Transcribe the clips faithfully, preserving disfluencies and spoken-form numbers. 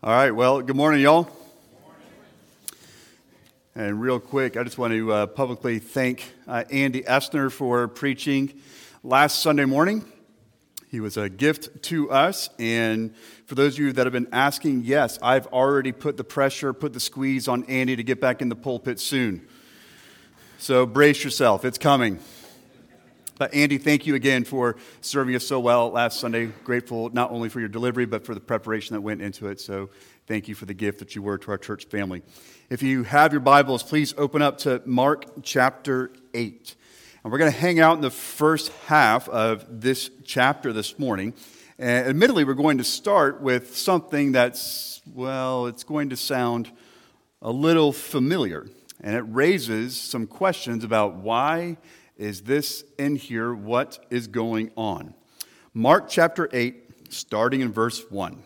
All right, well, good morning, y'all. Good morning. And real quick, I just want to uh, publicly thank uh, Andy Estner for preaching last Sunday morning. He was a gift to us, and for those of you that have been asking, yes, I've already put the pressure, put the squeeze on Andy to get back in the pulpit soon. So brace yourself, it's coming. But Andy, thank you again for serving us so well last Sunday. Grateful not only for your delivery, but for the preparation that went into it. So thank you for the gift that you were to our church family. If you have your Bibles, please open up to Mark chapter eight. And we're going to hang out in the first half of this chapter this morning. And admittedly, we're going to start with something that's, well, it's going to sound a little familiar. And it raises some questions about why is this in here? What is going on? Mark chapter eight, starting in verse one.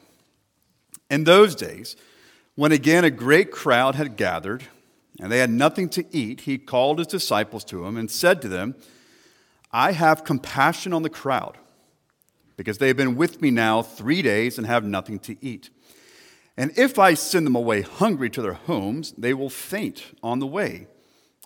In those days, when again a great crowd had gathered, and they had nothing to eat, he called his disciples to him and said to them, I have compassion on the crowd, because they have been with me now three days and have nothing to eat. And if I send them away hungry to their homes, they will faint on the way.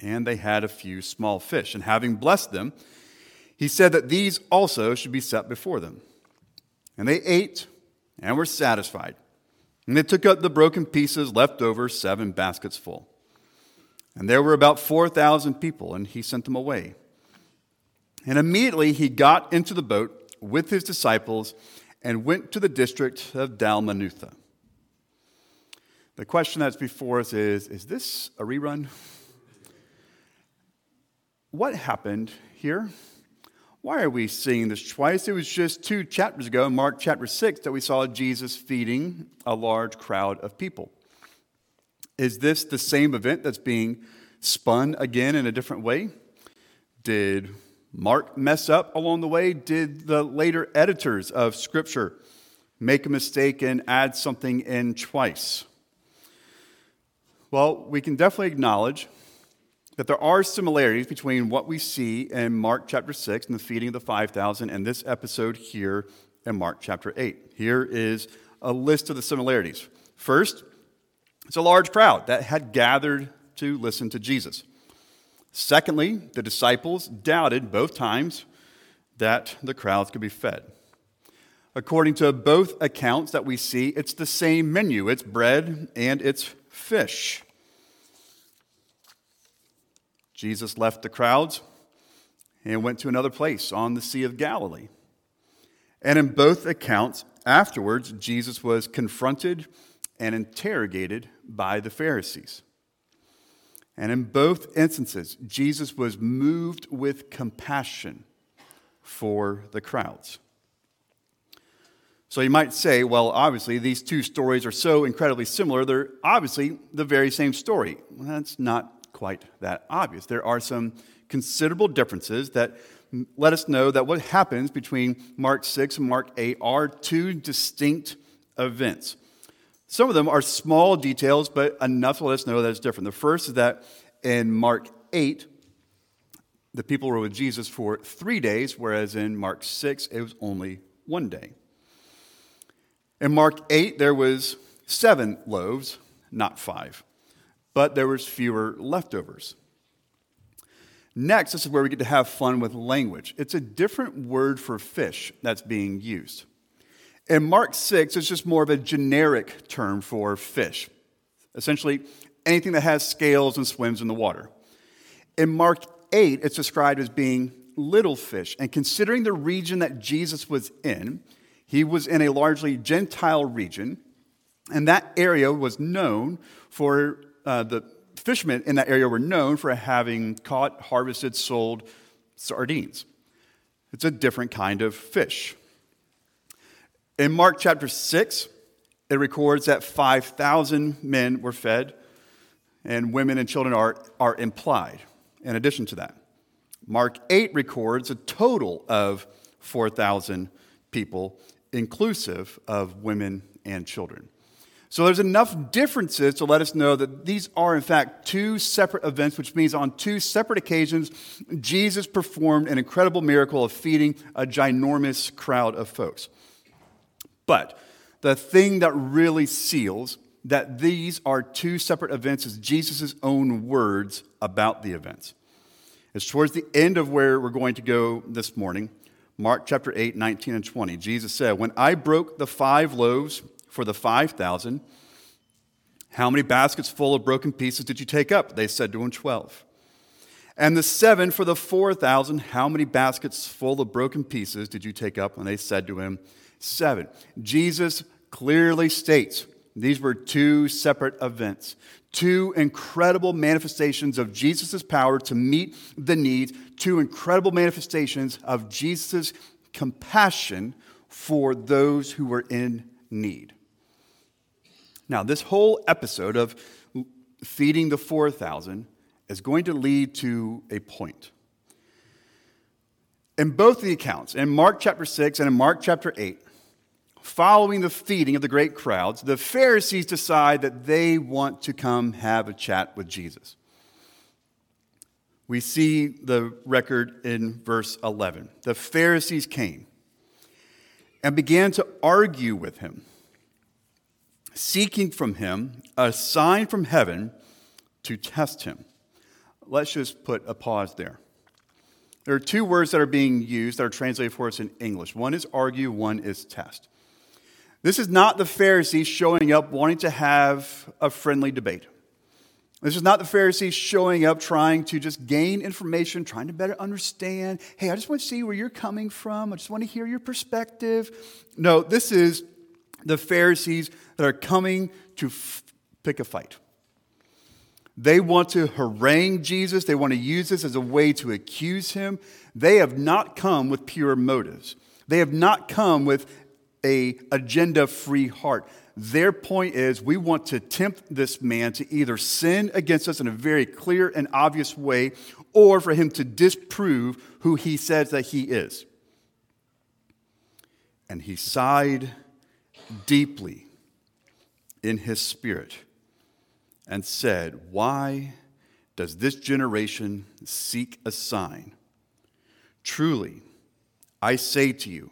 And they had a few small fish. And having blessed them, he said that these also should be set before them. And they ate and were satisfied. And they took up the broken pieces left over, seven baskets full. And there were about four thousand people, and he sent them away. And immediately he got into the boat with his disciples and went to the district of Dalmanutha. The question that's before us is, is this a rerun? What happened here? Why are we seeing this twice? It was just two chapters ago, in Mark chapter six, that we saw Jesus feeding a large crowd of people. Is this the same event that's being spun again in a different way? Did Mark mess up along the way? Did the later editors of Scripture make a mistake and add something in twice? Well, we can definitely acknowledge that there are similarities between what we see in Mark chapter six and the feeding of the five thousand and this episode here in Mark chapter eight. Here is a list of the similarities. First, it's a large crowd that had gathered to listen to Jesus. Secondly, the disciples doubted both times that the crowds could be fed. According to both accounts that we see, it's the same menu. It's bread and it's fish. Jesus left the crowds and went to another place on the Sea of Galilee. And in both accounts, afterwards, Jesus was confronted and interrogated by the Pharisees. And in both instances, Jesus was moved with compassion for the crowds. So you might say, well, obviously, these two stories are so incredibly similar. They're obviously the very same story. Well, that's not quite that obvious. There are some considerable differences that let us know that what happens between Mark six and Mark eight are two distinct events. Some of them are small details, but enough to let us know that it's different. The first is that in Mark eight, the people were with Jesus for three days, whereas in Mark six, it was only one day. In Mark eight, there was seven loaves, not five. But there was fewer leftovers. Next, this is where we get to have fun with language. It's a different word for fish that's being used. In Mark six, it's just more of a generic term for fish. Essentially, anything that has scales and swims in the water. In Mark eight, it's described as being little fish. And considering the region that Jesus was in, he was in a largely Gentile region. And that area was known for... Uh, the fishermen in that area were known for having caught, harvested, sold sardines. It's a different kind of fish. In Mark chapter six, It records that five thousand men were fed, and women and children are, are implied in addition to that. Mark eight records a total of four thousand people, inclusive of women and children. So there's enough differences to let us know that these are, in fact, two separate events, which means on two separate occasions, Jesus performed an incredible miracle of feeding a ginormous crowd of folks. But the thing that really seals that these are two separate events is Jesus' own words about the events. It's towards the end of where we're going to go this morning, Mark chapter eight, nineteen and twenty. Jesus said, "When I broke the five loaves for the five thousand, how many baskets full of broken pieces did you take up?" They said to him, twelve. "And the seven for the four thousand, how many baskets full of broken pieces did you take up?" And they said to him, seven. Jesus clearly states these were two separate events, two incredible manifestations of Jesus' power to meet the needs, two incredible manifestations of Jesus' compassion for those who were in need. Now, this whole episode of feeding the four thousand is going to lead to a point. In both the accounts, in Mark chapter six and in Mark chapter eight, following the feeding of the great crowds, the Pharisees decide that they want to come have a chat with Jesus. We see the record in verse eleven. The Pharisees came and began to argue with him, seeking from him a sign from heaven to test him. Let's just put a pause there. There are two words that are being used that are translated for us in English. One is argue, one is test. This is not the Pharisees showing up wanting to have a friendly debate. This is not the Pharisees showing up trying to just gain information, trying to better understand. Hey, I just want to see where you're coming from. I just want to hear your perspective. No, this is the Pharisees that are coming to f- pick a fight. They want to harangue Jesus. They want to use this as a way to accuse him. They have not come with pure motives. They have not come with a agenda-free heart. Their point is, we want to tempt this man to either sin against us in a very clear and obvious way, or for him to disprove who he says that he is. And he sighed deeply in his spirit and said, "Why does this generation seek a sign? Truly, I say to you,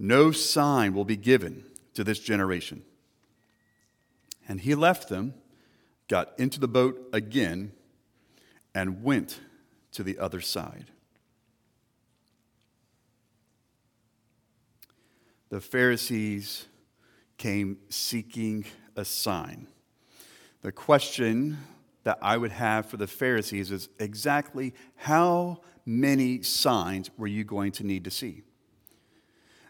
no sign will be given to this generation." And he left them, got into the boat again, and went to the other side. The Pharisees came seeking a sign. The question that I would have for the Pharisees is exactly how many signs were you going to need to see?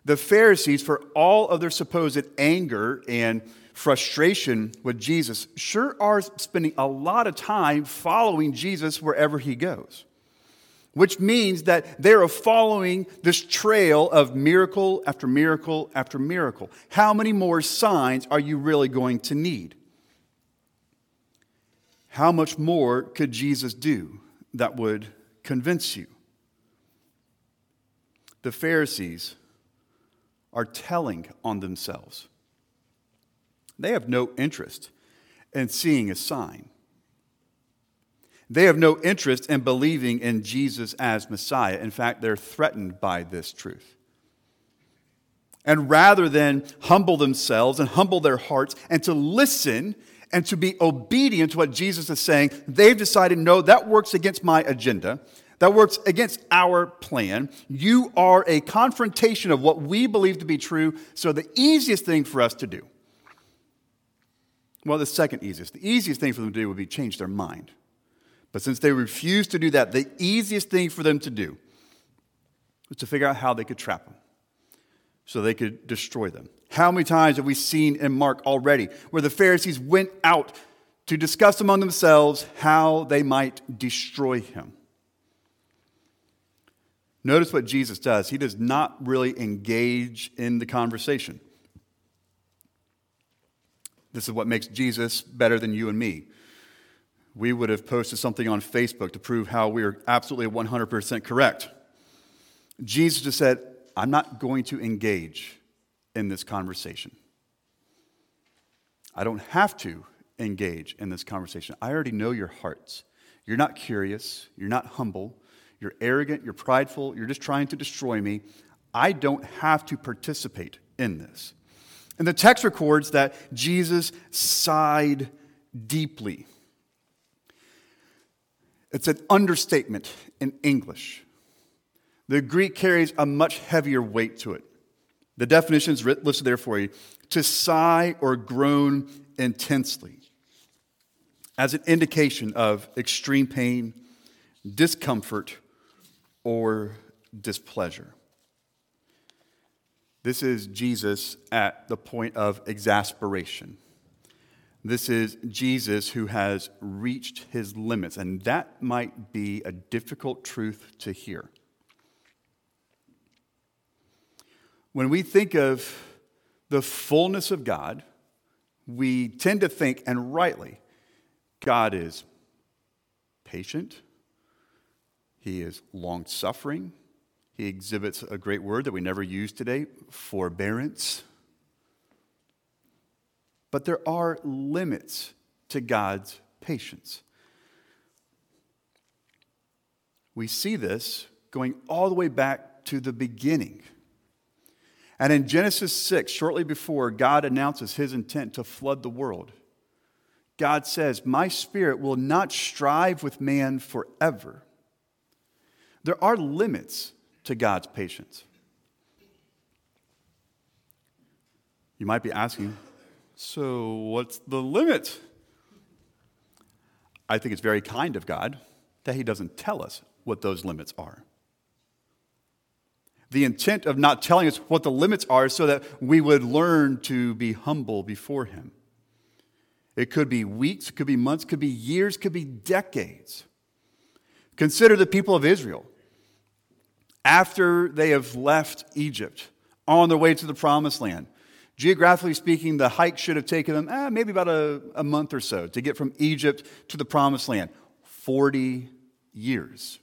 The Pharisees, for all of their supposed anger and frustration with Jesus, sure are spending a lot of time following Jesus wherever he goes, which means that they are following this trail of miracle after miracle after miracle. How many more signs are you really going to need? How much more could Jesus do that would convince you? The Pharisees are telling on themselves. They have no interest in seeing a sign. They have no interest in believing in Jesus as Messiah. In fact, they're threatened by this truth. And rather than humble themselves and humble their hearts and to listen and to be obedient to what Jesus is saying, they've decided, no, that works against my agenda. That works against our plan. You are a confrontation of what we believe to be true, so the easiest thing for us to do, well, the second easiest, the easiest thing for them to do would be change their mind. But since they refused to do that, the easiest thing for them to do was to figure out how they could trap them so they could destroy them. How many times have we seen in Mark already where the Pharisees went out to discuss among themselves how they might destroy him? Notice what Jesus does. He does not really engage in the conversation. This is what makes Jesus better than you and me. We would have posted something on Facebook to prove how we are absolutely one hundred percent correct. Jesus just said, I'm not going to engage in this conversation. I don't have to engage in this conversation. I already know your hearts. You're not curious. You're not humble. You're arrogant. You're prideful. You're just trying to destroy me. I don't have to participate in this. And the text records that Jesus sighed deeply. It's an understatement in English. The Greek carries a much heavier weight to it. The definition is listed there for you. To sigh or groan intensely, as an indication of extreme pain, discomfort, or displeasure. This is Jesus at the point of exasperation. This is Jesus who has reached his limits, and that might be a difficult truth to hear. When we think of the fullness of God, we tend to think, and rightly, God is patient, he is long-suffering, he exhibits a great word that we never use today, forbearance. But there are limits to God's patience. We see this going all the way back to the beginning. And in Genesis six, shortly before God announces his intent to flood the world, God says, my spirit will not strive with man forever. There are limits to God's patience. You might be asking, so what's the limit? I think it's very kind of God that he doesn't tell us what those limits are. The intent of not telling us what the limits are is so that we would learn to be humble before him. It could be weeks, it could be months, it could be years, it could be decades. Consider the people of Israel. After they have left Egypt, on their way to the promised land, geographically speaking, the hike should have taken them eh, maybe about a, a month or so to get from Egypt to the promised land. forty years.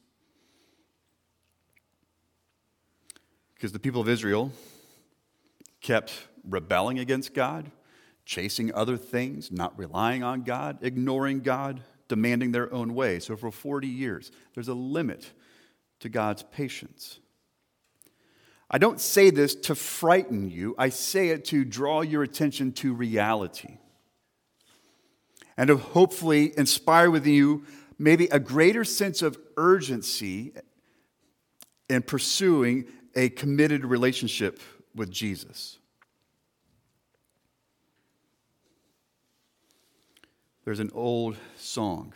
Because the people of Israel kept rebelling against God, chasing other things, not relying on God, ignoring God, demanding their own way. So for forty years, there's a limit to God's patience. I don't say this to frighten you. I say it to draw your attention to reality and to hopefully inspire with you maybe a greater sense of urgency in pursuing a committed relationship with Jesus. There's an old song,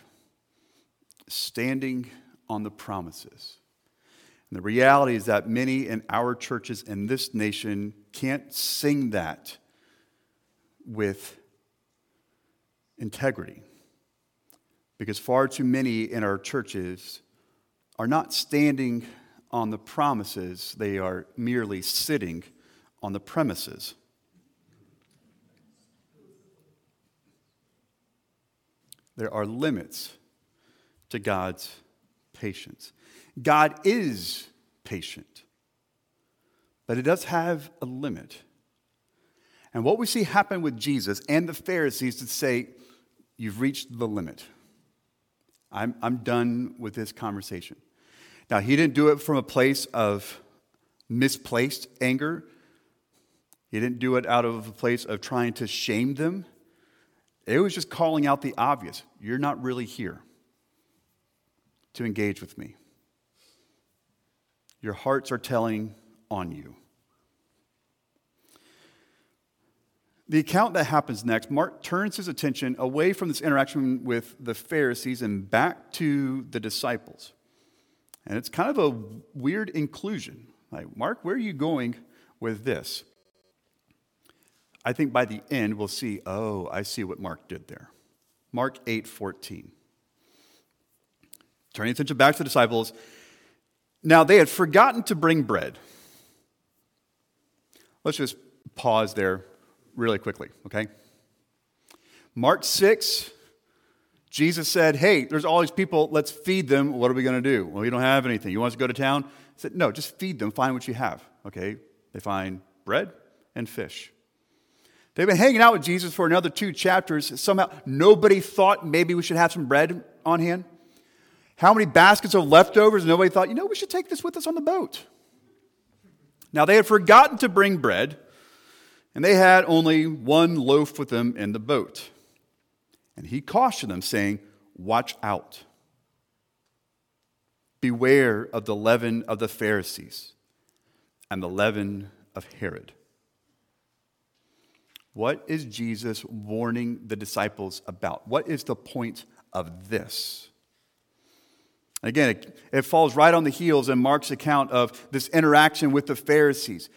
Standing on the Promises. And the reality is that many in our churches in this nation can't sing that with integrity, because far too many in our churches are not standing on the promises, they are merely sitting on the premises. There are limits to God's patience. God is patient, but it does have a limit. And what we see happen with Jesus and the Pharisees is to say, you've reached the limit. I'm, I'm done with this conversation. Now, he didn't do it from a place of misplaced anger. He didn't do it out of a place of trying to shame them. It was just calling out the obvious. You're not really here to engage with me. Your hearts are telling on you. The account that happens next, Mark turns his attention away from this interaction with the Pharisees and back to the disciples. And it's kind of a weird inclusion. Like, Mark, where are you going with this? I think by the end we'll see, oh, I see what Mark did there. Mark eight fourteen. Turning attention back to the disciples. Now they had forgotten to bring bread. Let's just pause there really quickly, okay? March sixth, Jesus said, hey, there's all these people, let's feed them. What are we going to do? Well, you don't have anything. You want us to go to town? I said, no, just feed them. Find what you have. Okay, they find bread and fish. They've been hanging out with Jesus for another two chapters. Somehow, nobody thought maybe we should have some bread on hand. How many baskets of leftovers? Nobody thought, you know, we should take this with us on the boat. Now, they had forgotten to bring bread, and they had only one loaf with them in the boat. And he cautioned them, saying, watch out. Beware of the leaven of the Pharisees and the leaven of Herod. What is Jesus warning the disciples about? What is the point of this? Again, it, it falls right on the heels in Mark's account of this interaction with the Pharisees.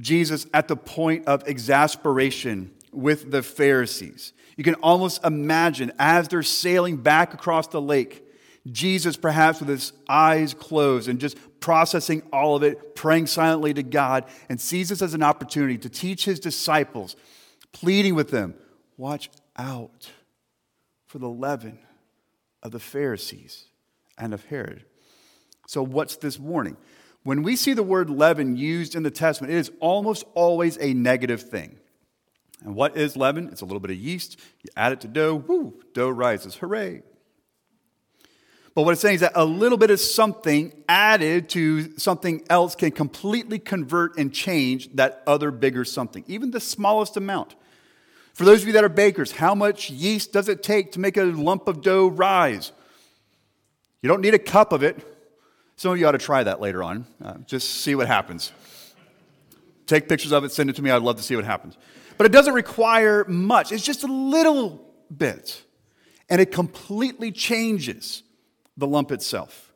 Jesus at the point of exasperation with the Pharisees. You can almost imagine as they're sailing back across the lake, Jesus perhaps with his eyes closed and just processing all of it, praying silently to God, and sees this as an opportunity to teach his disciples, pleading with them, watch out for the leaven of the Pharisees and of Herod. So what's this warning? When we see the word leaven used in the Testament, it is almost always a negative thing. And what is leaven? It's a little bit of yeast. You add it to dough, woo, dough rises, hooray. But what it's saying is that a little bit of something added to something else can completely convert and change that other bigger something, even the smallest amount. For those of you that are bakers, how much yeast does it take to make a lump of dough rise? You don't need a cup of it. Some of you ought to try that later on. Uh, just see what happens. Take pictures of it, send it to me. I'd love to see what happens. But it doesn't require much. It's just a little bit. And it completely changes the lump itself.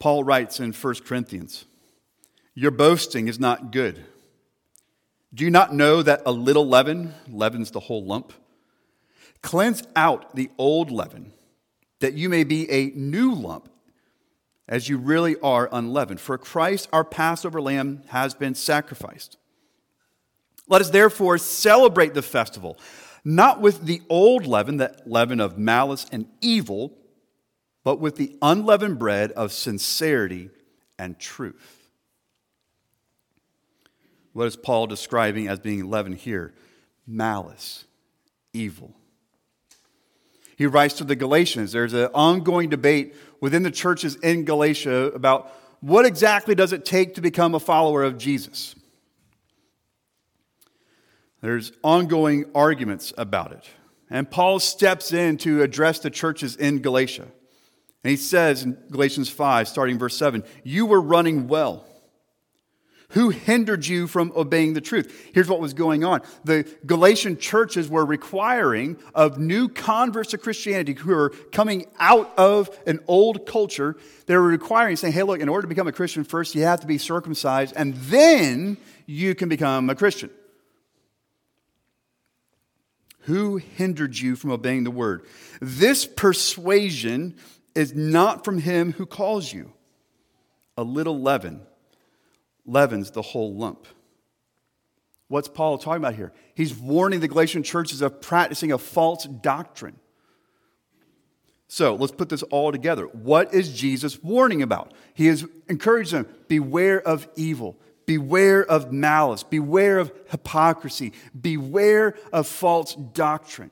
Paul writes in First Corinthians, your boasting is not good. Do you not know that a little leaven leavens the whole lump? Cleanse out the old leaven, that you may be a new lump, as you really are unleavened. For Christ, our Passover lamb, has been sacrificed. Let us therefore celebrate the festival, not with the old leaven, that leaven of malice and evil, but with the unleavened bread of sincerity and truth. What is Paul describing as being leaven here? Malice, evil. He writes to the Galatians. There's an ongoing debate within the churches in Galatia about what exactly does it take to become a follower of Jesus. There's ongoing arguments about it. And Paul steps in to address the churches in Galatia. And he says in Galatians five, starting verse seven, you were running well. Who hindered you from obeying the truth? Here's what was going on. The Galatian churches were requiring of new converts to Christianity who were coming out of an old culture. They were requiring, saying, hey, look, in order to become a Christian, first you have to be circumcised, and then you can become a Christian. Who hindered you from obeying the word? This persuasion is not from him who calls you. A little leaven leavens the whole lump. What's Paul talking about here? He's warning the Galatian churches of practicing a false doctrine. So let's put this all together. What is Jesus warning about? He is encouraging them, beware of evil, beware of malice, beware of hypocrisy, beware of false doctrine.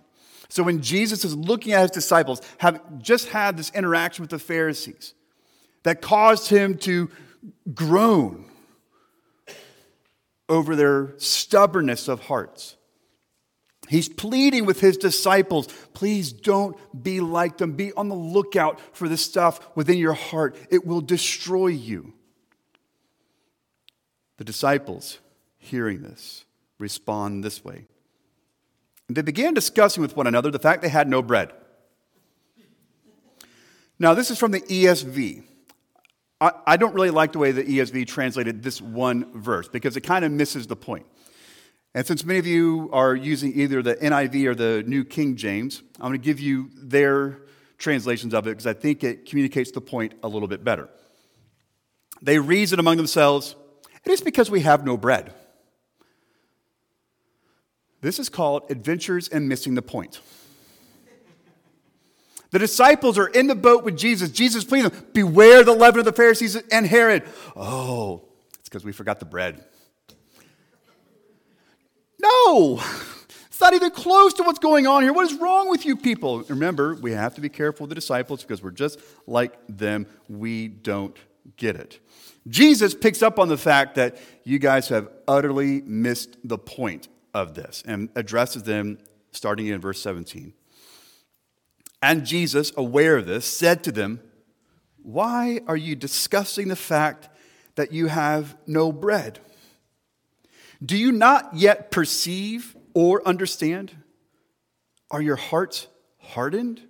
So when Jesus is looking at his disciples, having just had this interaction with the Pharisees that caused him to groan over their stubbornness of hearts, he's pleading with his disciples, please don't be like them. Be on the lookout for the stuff within your heart. It will destroy you. The disciples, hearing this, respond this way. And they began discussing with one another the fact they had no bread. Now, this is from the E S V. I don't really like the way the E S V translated this one verse because it kind of misses the point. And since many of you are using either the N I V or the New King James, I'm going to give you their translations of it because I think it communicates the point a little bit better. They reason among themselves, it is because we have no bread. This is called Adventures in Missing the Point. The disciples are in the boat with Jesus. Jesus pleaded them, beware the leaven of the Pharisees and Herod. Oh, it's because we forgot the bread. No, it's not even close to what's going on here. What is wrong with you people? Remember, we have to be careful with the disciples because we're just like them. We don't get it. Jesus picks up on the fact that you guys have utterly missed the point of this and addresses them starting in verse seventeen. And Jesus, aware of this, said to them, why are you discussing the fact that you have no bread? Do you not yet perceive or understand? Are your hearts hardened?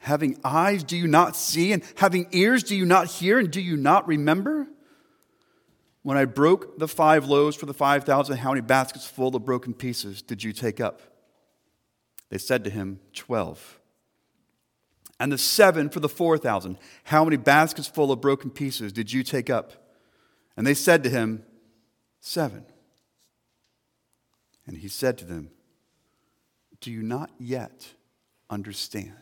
Having eyes, do you not see? And having ears, do you not hear? And do you not remember? When I broke the five loaves for the five thousand, how many baskets full of broken pieces did you take up? They said to him, twelve. And the seven for the four thousand, how many baskets full of broken pieces did you take up? And they said to him, seven. And he said to them, do you not yet understand?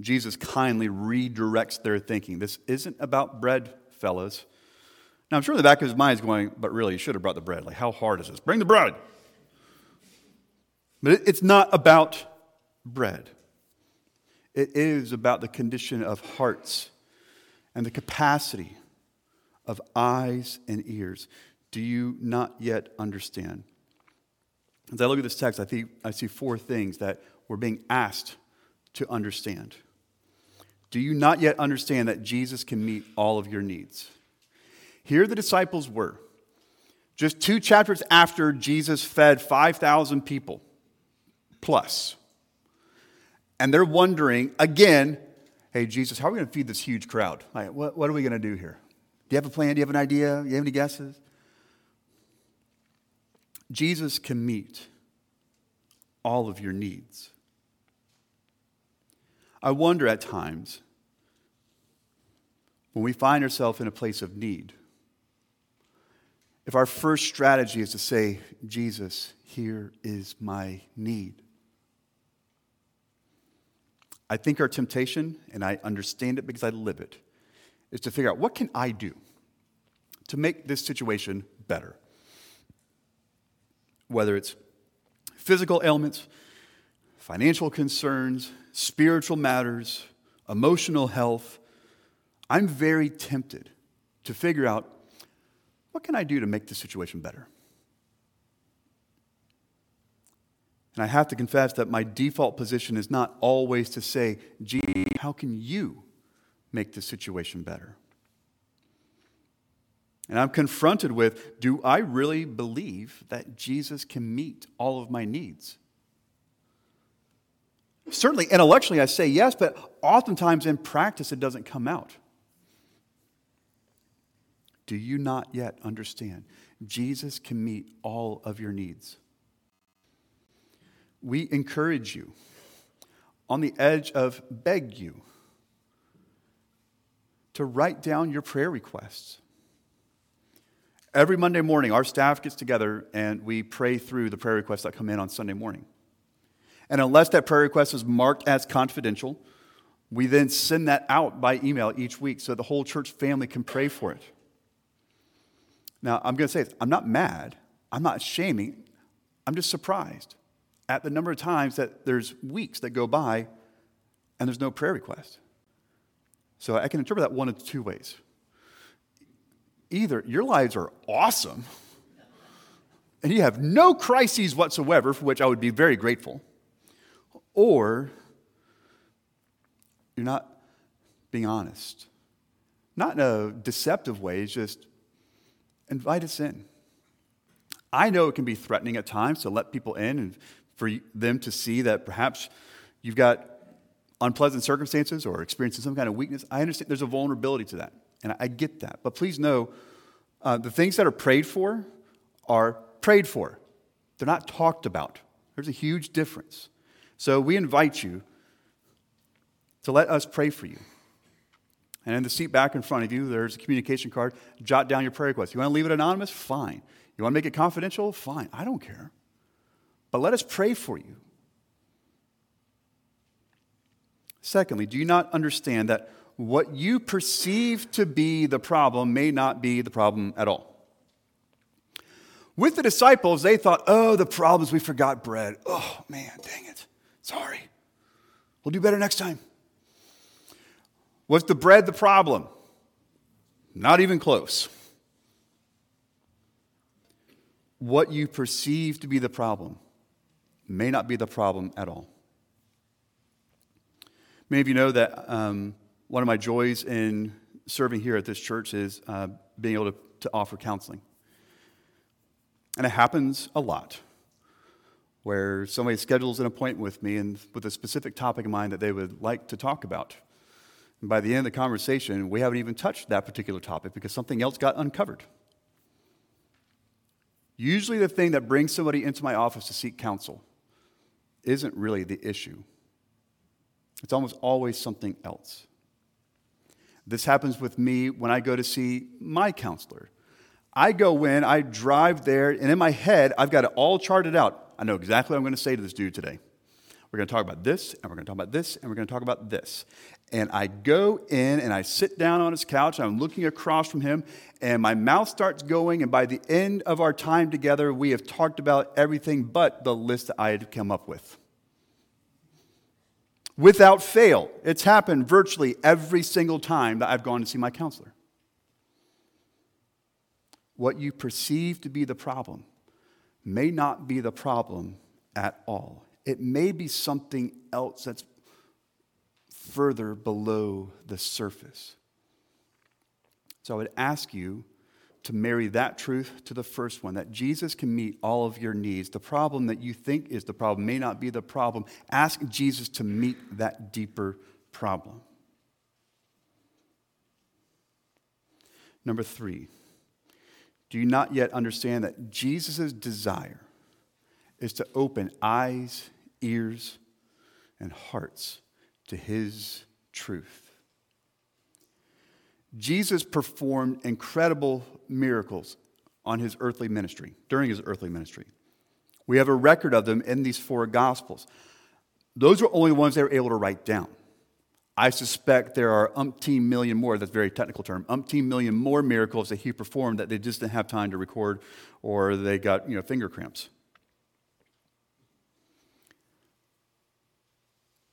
Jesus kindly redirects their thinking. This isn't about bread, fellas. Now, I'm sure in the back of his mind is going, but really, you should have brought the bread. Like, how hard is this? Bring the bread. But it's not about bread. It is about the condition of hearts and the capacity of eyes and ears. Do you not yet understand? As I look at this text, I think I see four things that we're being asked to understand. Do you not yet understand that Jesus can meet all of your needs? Here the disciples were, just two chapters after Jesus fed five thousand people plus. And they're wondering again, hey, Jesus, how are we going to feed this huge crowd? Like, what, what are we going to do here? Do you have a plan? Do you have an idea? Do you have any guesses? Jesus can meet all of your needs. I wonder at times when we find ourselves in a place of need, if our first strategy is to say, Jesus, here is my need. I think our temptation, and I understand it because I live it, is to figure out what can I do to make this situation better. Whether it's physical ailments, financial concerns, spiritual matters, emotional health, I'm very tempted to figure out, what can I do to make this situation better? And I have to confess that my default position is not always to say, gee, how can you make this situation better? And I'm confronted with, do I really believe that Jesus can meet all of my needs? Certainly, intellectually, I say yes, but oftentimes in practice, it doesn't come out. Do you not yet understand? Jesus can meet all of your needs. We encourage you, on the edge of beg you, to write down your prayer requests. Every Monday morning, our staff gets together and we pray through the prayer requests that come in on Sunday morning. And unless that prayer request is marked as confidential, we then send that out by email each week so the whole church family can pray for it. Now, I'm going to say this. I'm not mad. I'm not shaming. I'm just surprised at the number of times that there's weeks that go by and there's no prayer request. So I can interpret that one of two ways. Either your lives are awesome and you have no crises whatsoever, for which I would be very grateful, or you're not being honest. Not in a deceptive way, it's just invite us in. I know it can be threatening at times to let people in and for them to see that perhaps you've got unpleasant circumstances or experiencing some kind of weakness. I understand there's a vulnerability to that, and I get that. But please know, uh, the things that are prayed for are prayed for. They're not talked about. There's a huge difference. So we invite you to let us pray for you. And in the seat back in front of you, there's a communication card. Jot down your prayer request. You want to leave it anonymous? Fine. You want to make it confidential? Fine. I don't care. But let us pray for you. Secondly, do you not understand that what you perceive to be the problem may not be the problem at all? With the disciples, they thought, oh, the problem is we forgot bread. Oh, man, dang it. Sorry. We'll do better next time. Was the bread the problem? Not even close. What you perceive to be the problem may not be the problem at all. Many of you know that um, one of my joys in serving here at this church is uh, being able to, to offer counseling. And it happens a lot where somebody schedules an appointment with me and with a specific topic in mind that they would like to talk about. And by the end of the conversation, we haven't even touched that particular topic because something else got uncovered. Usually the thing that brings somebody into my office to seek counsel isn't really the issue. It's almost always something else. This happens with me when I go to see my counselor. I go in, I drive there, and in my head, I've got it all charted out. I know exactly what I'm going to say to this dude today. We're going to talk about this, and we're going to talk about this, and we're going to talk about this. And I go in, and I sit down on his couch, and I'm looking across from him, and my mouth starts going, and by the end of our time together, we have talked about everything but the list that I had come up with. Without fail, it's happened virtually every single time that I've gone to see my counselor. What you perceive to be the problem may not be the problem at all. It may be something else that's further below the surface. So I would ask you to marry that truth to the first one, that Jesus can meet all of your needs. The problem that you think is the problem may not be the problem. Ask Jesus to meet that deeper problem. Number three. Do you not yet understand that Jesus' desire is to open eyes, ears, and hearts to his truth? Jesus performed incredible miracles on his earthly ministry, during his earthly ministry. We have a record of them in these four Gospels. Those were only ones they were able to write down. I suspect there are umpteen million more, that's a very technical term, umpteen million more miracles that he performed that they just didn't have time to record, or they got, you know, finger cramps.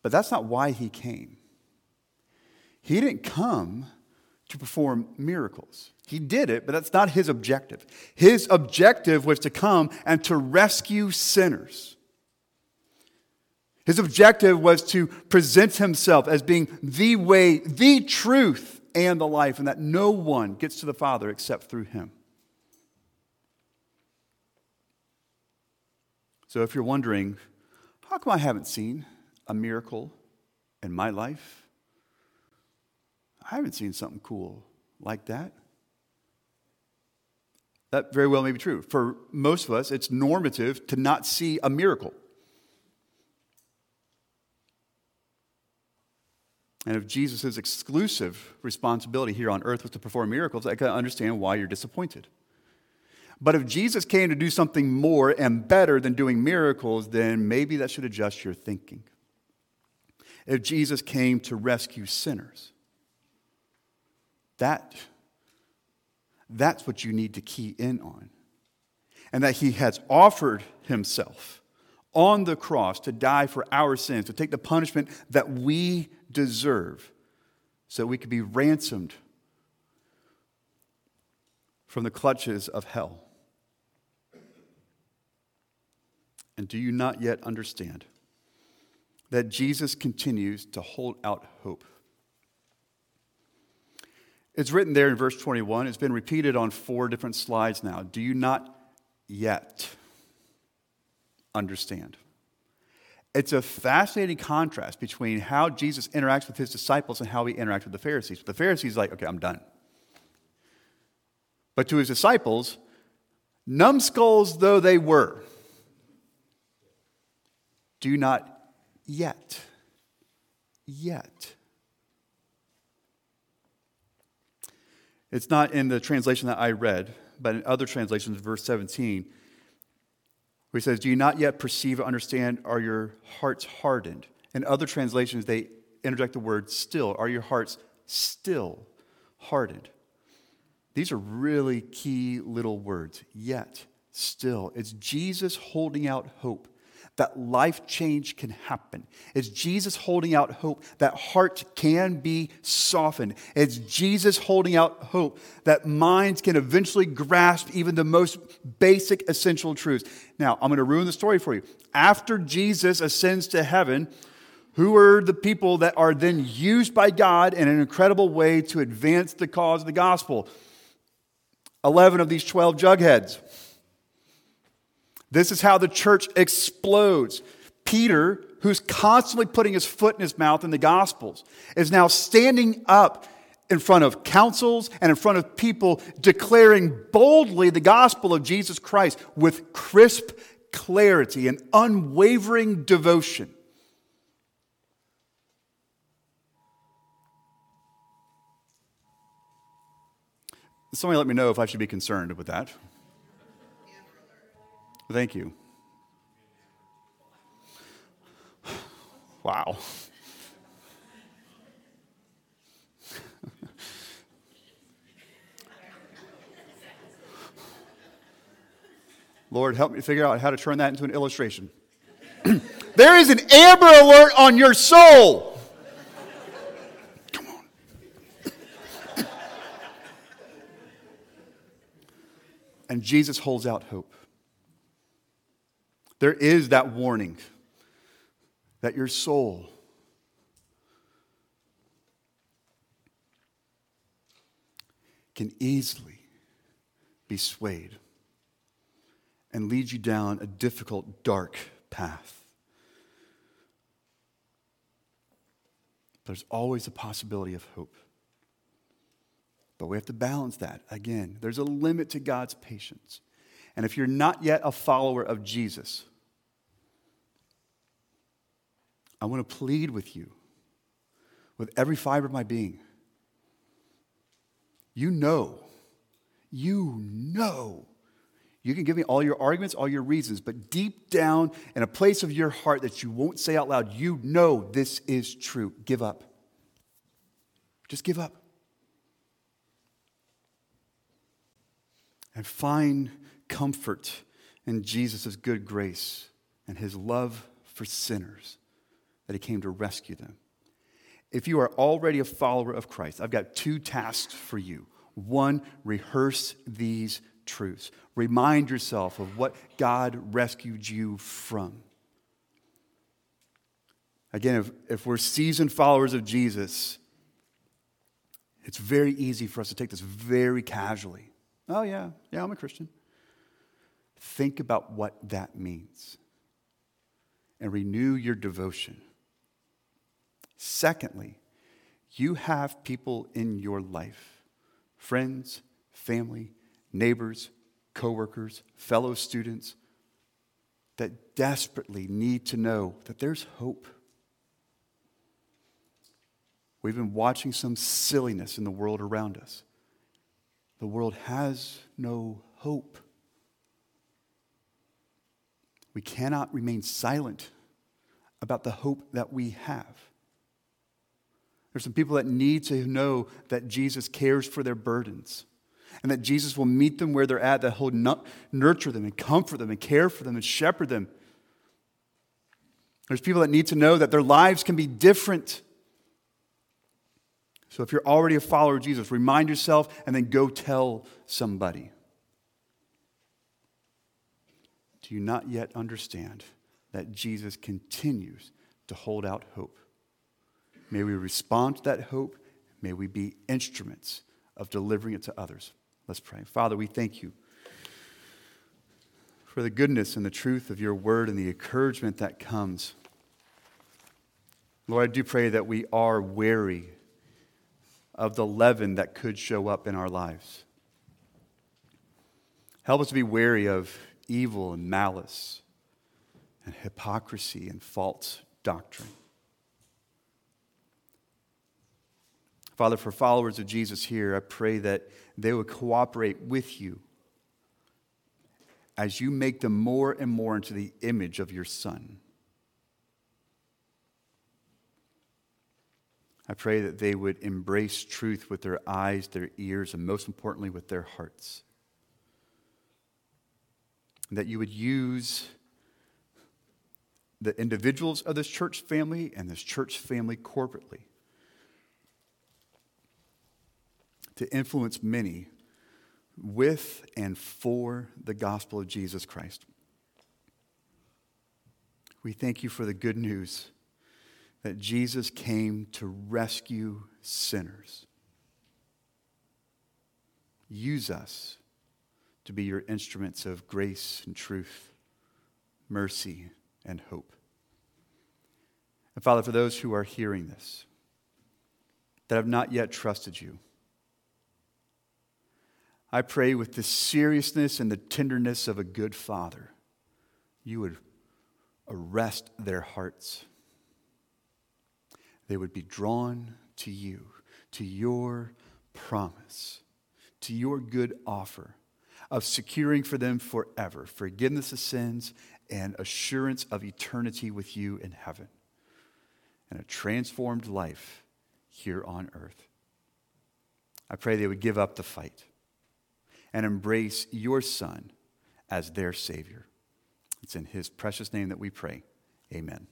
But that's not why he came. He didn't come to perform miracles. He did it, but that's not his objective. His objective was to come and to rescue sinners. His objective was to present himself as being the way, the truth, and the life, and that no one gets to the Father except through him. So if you're wondering, how come I haven't seen a miracle in my life? I haven't seen something cool like that. That very well may be true. For most of us, it's normative to not see a miracle. And if Jesus' exclusive responsibility here on earth was to perform miracles, I can understand why you're disappointed. But if Jesus came to do something more and better than doing miracles, then maybe that should adjust your thinking. If Jesus came to rescue sinners, that, that's what you need to key in on. And that he has offered himself on the cross to die for our sins, to take the punishment that we deserve, so we could be ransomed from the clutches of hell. And do you not yet understand that Jesus continues to hold out hope? It's written there in verse twenty-one. It's been repeated on four different slides now. Do you not yet understand? It's a fascinating contrast between how Jesus interacts with his disciples and how he interacts with the Pharisees. But the Pharisees are like, okay, I'm done. But to his disciples, numbskulls though they were, do not yet, yet. It's not in the translation that I read, but in other translations, verse seventeen, where he says, do you not yet perceive or understand? Are your hearts hardened? In other translations, they interject the word still. Are your hearts still hardened? These are really key little words. Yet, still. It's Jesus holding out hope that life change can happen. It's Jesus holding out hope that hearts can be softened. It's Jesus holding out hope that minds can eventually grasp even the most basic essential truths. Now, I'm going to ruin the story for you. After Jesus ascends to heaven, who are the people that are then used by God in an incredible way to advance the cause of the gospel? Eleven of these twelve jugheads. This is how the church explodes. Peter, who's constantly putting his foot in his mouth in the Gospels, is now standing up in front of councils and in front of people, declaring boldly the gospel of Jesus Christ with crisp clarity and unwavering devotion. Somebody let me know if I should be concerned with that. Thank you. Wow. Lord, help me figure out how to turn that into an illustration. There is an Amber Alert on your soul. Come on. And Jesus holds out hope. There is that warning that your soul can easily be swayed and lead you down a difficult, dark path. There's always a possibility of hope. But we have to balance that. Again, there's a limit to God's patience. And if you're not yet a follower of Jesus, I want to plead with you, with every fiber of my being. You know, you know, you can give me all your arguments, all your reasons, but deep down in a place of your heart that you won't say out loud, you know this is true. Give up. Just give up. And find comfort in Jesus' good grace and his love for sinners, that he came to rescue them. If you are already a follower of Christ, I've got two tasks for you. One, rehearse these truths. Remind yourself of what God rescued you from. Again, if, if we're seasoned followers of Jesus, it's very easy for us to take this very casually. Oh, yeah, yeah, I'm a Christian. Think about what that means and renew your devotion. Secondly, you have people in your life, friends, family, neighbors, coworkers, fellow students, that desperately need to know that there's hope. We've been watching some silliness in the world around us. The world has no hope. We cannot remain silent about the hope that we have. There's some people that need to know that Jesus cares for their burdens and that Jesus will meet them where they're at, that he'll nurture them and comfort them and care for them and shepherd them. There's people that need to know that their lives can be different. So if you're already a follower of Jesus, remind yourself and then go tell somebody. Do you not yet understand that Jesus continues to hold out hope? May we respond to that hope. May we be instruments of delivering it to others. Let's pray. Father, we thank you for the goodness and the truth of your word and the encouragement that comes. Lord, I do pray that we are wary of the leaven that could show up in our lives. Help us to be wary of evil and malice and hypocrisy and false doctrine. Father, for followers of Jesus here, I pray that they would cooperate with you as you make them more and more into the image of your Son. I pray that they would embrace truth with their eyes, their ears, and most importantly, with their hearts. That you would use the individuals of this church family and this church family corporately to influence many with and for the gospel of Jesus Christ. We thank you for the good news that Jesus came to rescue sinners. Use us to be your instruments of grace and truth, mercy and hope. And Father, for those who are hearing this, that have not yet trusted you, I pray with the seriousness and the tenderness of a good father, you would arrest their hearts. They would be drawn to you, to your promise, to your good offer of securing for them forever forgiveness of sins and assurance of eternity with you in heaven and a transformed life here on earth. I pray they would give up the fight and embrace your Son as their Savior. It's in his precious name that we pray. Amen.